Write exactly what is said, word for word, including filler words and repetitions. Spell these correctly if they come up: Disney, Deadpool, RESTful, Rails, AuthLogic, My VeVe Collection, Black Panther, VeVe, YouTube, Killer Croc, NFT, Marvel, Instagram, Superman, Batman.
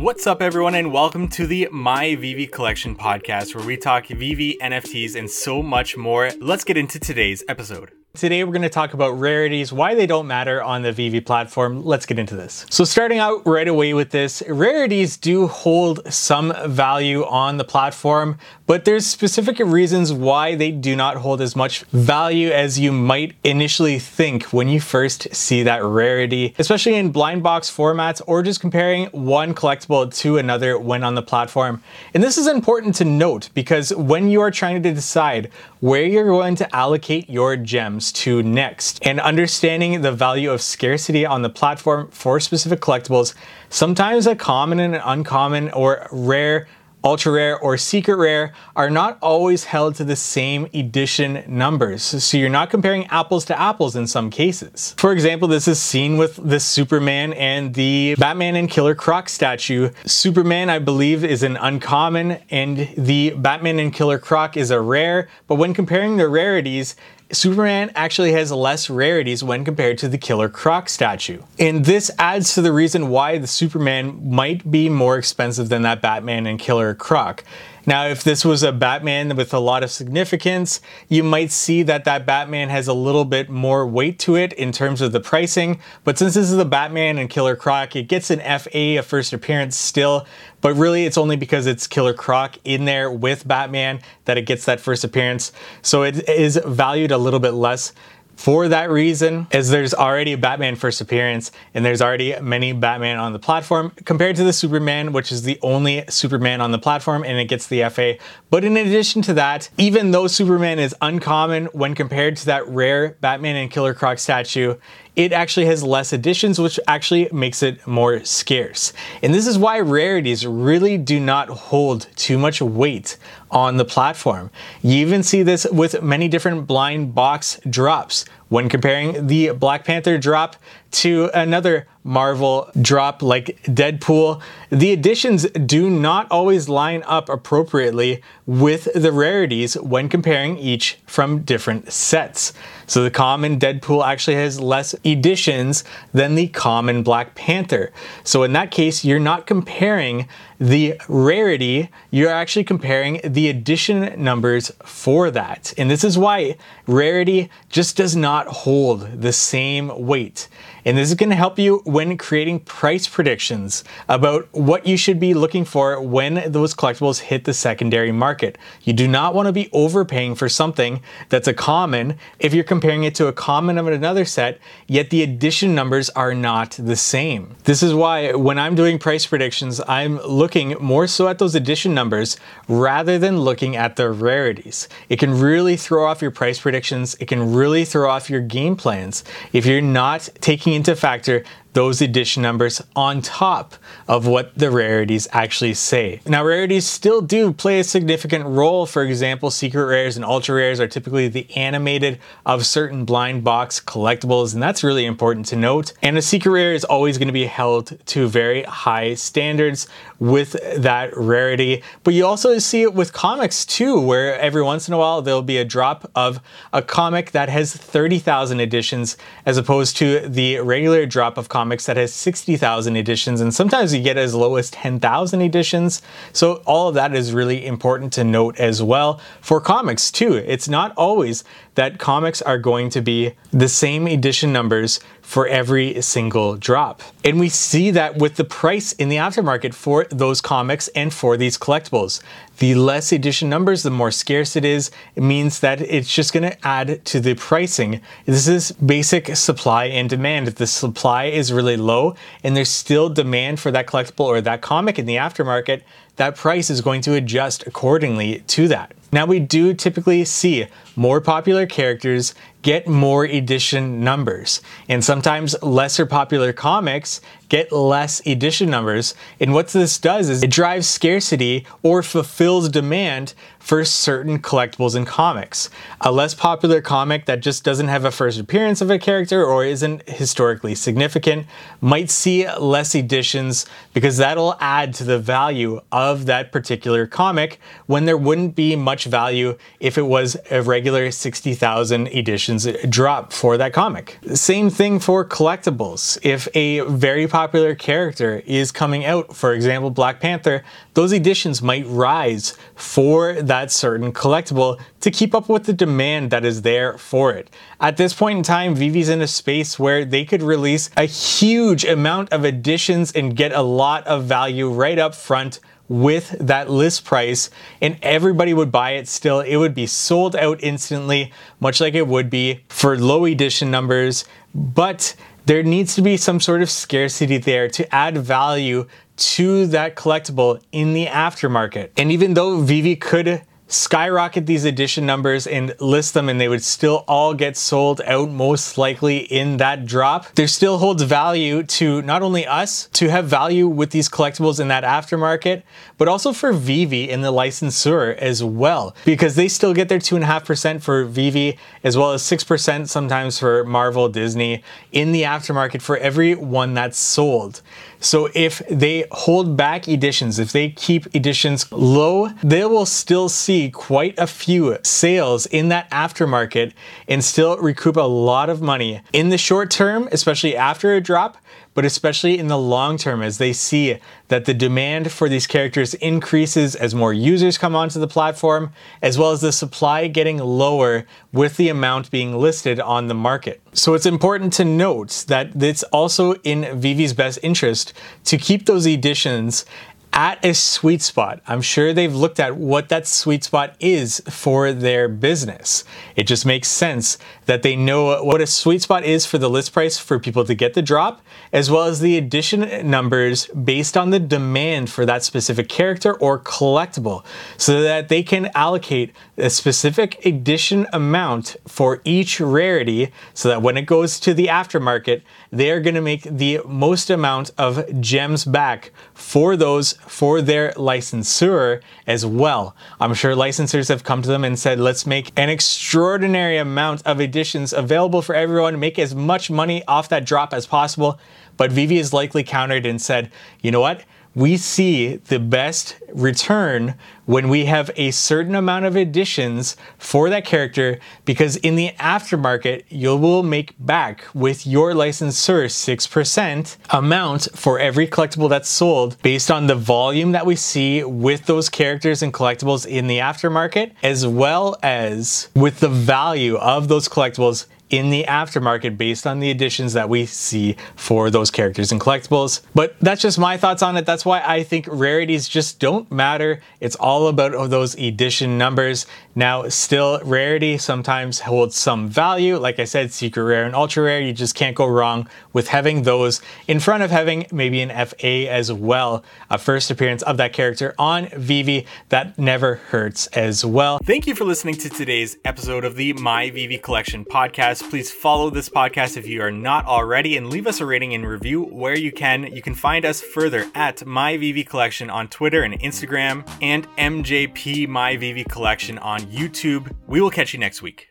What's up, everyone, and welcome to the My VeVe Collection podcast, where we talk VeVe, N F Ts, and so much more. Let's get into today's episode. Today, we're going to talk about rarities, why they don't matter on the VeVe platform. Let's get into this. So starting out right away with this, rarities do hold some value on the platform, but there's specific reasons why they do not hold as much value as you might initially think when you first see that rarity, especially in blind box formats or just comparing one collectible to another when on the platform. And this is important to note because when you are trying to decide where you're going to allocate your gems to next, and understanding the value of scarcity on the platform for specific collectibles, sometimes a common and an uncommon or rare, ultra rare, or secret rare are not always held to the same edition numbers. So you're not comparing apples to apples in some cases. For example, this is seen with the Superman and the Batman and Killer Croc statue. Superman, I believe, is an uncommon, and the Batman and Killer Croc is a rare, but when comparing the rarities, Superman actually has less rarities when compared to the Killer Croc statue. And this adds to the reason why the Superman might be more expensive than that Batman and Killer Croc. Now, if this was a Batman with a lot of significance, you might see that that Batman has a little bit more weight to it in terms of the pricing. But since this is the Batman and Killer Croc, it gets an F A, a first appearance still. But really, it's only because it's Killer Croc in there with Batman that it gets that first appearance. So it is valued a little bit less for that reason, as there's already a Batman first appearance and there's already many Batman on the platform compared to the Superman, which is the only Superman on the platform, and it gets the F A. But in addition to that, even though Superman is uncommon when compared to that rare Batman and Killer Croc statue, it actually has less editions, which actually makes it more scarce. And this is why rarities really do not hold too much weight on the platform. You even see this with many different blind box drops. When comparing the Black Panther drop to another Marvel drop like Deadpool, the editions do not always line up appropriately with the rarities when comparing each from different sets. So the common Deadpool actually has less editions than the common Black Panther. So in that case, you're not comparing the rarity, you're actually comparing the edition numbers for that. And this is why rarity just does not hold the same weight. And this is going to help you when creating price predictions about what you should be looking for when those collectibles hit the secondary market. You do not want to be overpaying for something that's a common if you're comparing it to a common of another set, yet the edition numbers are not the same. This is why when I'm doing price predictions, I'm looking more so at those edition numbers rather than looking at the rarities. It can really throw off your price predictions. It can really throw off your game plans if you're not taking into factor those edition numbers on top of what the rarities actually say. Now, rarities still do play a significant role. For example, secret rares and ultra rares are typically the animated of certain blind box collectibles, and that's really important to note. And a secret rare is always going to be held to very high standards with that rarity. But you also see it with comics too, where every once in a while there'll be a drop of a comic that has thirty thousand editions as opposed to the regular drop of comics comics that has sixty thousand editions, and sometimes you get as low as ten thousand editions. So all of that is really important to note as well for comics too. It's not always that comics are going to be the same edition numbers for every single drop. And we see that with the price in the aftermarket for those comics and for these collectibles. The less edition numbers, the more scarce it is. It means that it's just gonna add to the pricing. This is basic supply and demand. If the supply is really low and there's still demand for that collectible or that comic in the aftermarket, that price is going to adjust accordingly to that. Now, we do typically see more popular characters get more edition numbers, and sometimes lesser popular comics get less edition numbers. And what this does is it drives scarcity or fulfills demand for certain collectibles and comics. A less popular comic that just doesn't have a first appearance of a character or isn't historically significant might see less editions because that'll add to the value of that particular comic when there wouldn't be much value if it was a regular sixty thousand edition coupons drop for that comic. Same thing for collectibles. If a very popular character is coming out, for example, Black Panther, those editions might rise for that certain collectible to keep up with the demand that is there for it. At this point in time, VeVe's in a space where they could release a huge amount of editions and get a lot of value right up front with that list price, and everybody would buy it still. It would be sold out instantly, much like it would be for low edition numbers, but there needs to be some sort of scarcity there to add value to that collectible in the aftermarket. And even though VeVe could skyrocket these edition numbers and list them and they would still all get sold out most likely in that drop, there still holds value to not only us to have value with these collectibles in that aftermarket, but also for VeVe and the licensor as well, because they still get their two and a half percent for VeVe as well as six percent sometimes for Marvel, Disney in the aftermarket for every one that's sold. So if they hold back editions, if they keep editions low, they will still see quite a few sales in that aftermarket and still recoup a lot of money in the short term, especially after a drop, but especially in the long term as they see that the demand for these characters increases as more users come onto the platform, as well as the supply getting lower with the amount being listed on the market. So it's important to note that it's also in VeVe's best interest to keep those editions at a sweet spot. I'm sure they've looked at what that sweet spot is for their business. It just makes sense that they know what a sweet spot is for the list price for people to get the drop, as well as the edition numbers based on the demand for that specific character or collectible, so that they can allocate a specific edition amount for each rarity, so that when it goes to the aftermarket, they're gonna make the most amount of gems back for those for their licensor as well. I'm sure licensors have come to them and said, let's make an extraordinary amount of editions available for everyone, make as much money off that drop as possible. But VeVe has likely countered and said, you know what? We see the best return when we have a certain amount of editions for that character, because in the aftermarket, you will make back with your licensor six percent amount for every collectible that's sold based on the volume that we see with those characters and collectibles in the aftermarket, as well as with the value of those collectibles in the aftermarket based on the editions that we see for those characters and collectibles. But that's just my thoughts on it. That's why I think rarities just don't matter. It's all about those edition numbers. Now, still, rarity sometimes holds some value. Like I said, secret rare and ultra rare, you just can't go wrong with having those in front of having maybe an F A as well, a first appearance of that character on VeVe. That never hurts as well. Thank you for listening to today's episode of the My VeVe Collection podcast. Please follow this podcast if you are not already, and leave us a rating and review where you can. You can find us further at My VeVe Collection on Twitter and Instagram, and M J P My VeVe Collection on YouTube. We will catch you next week.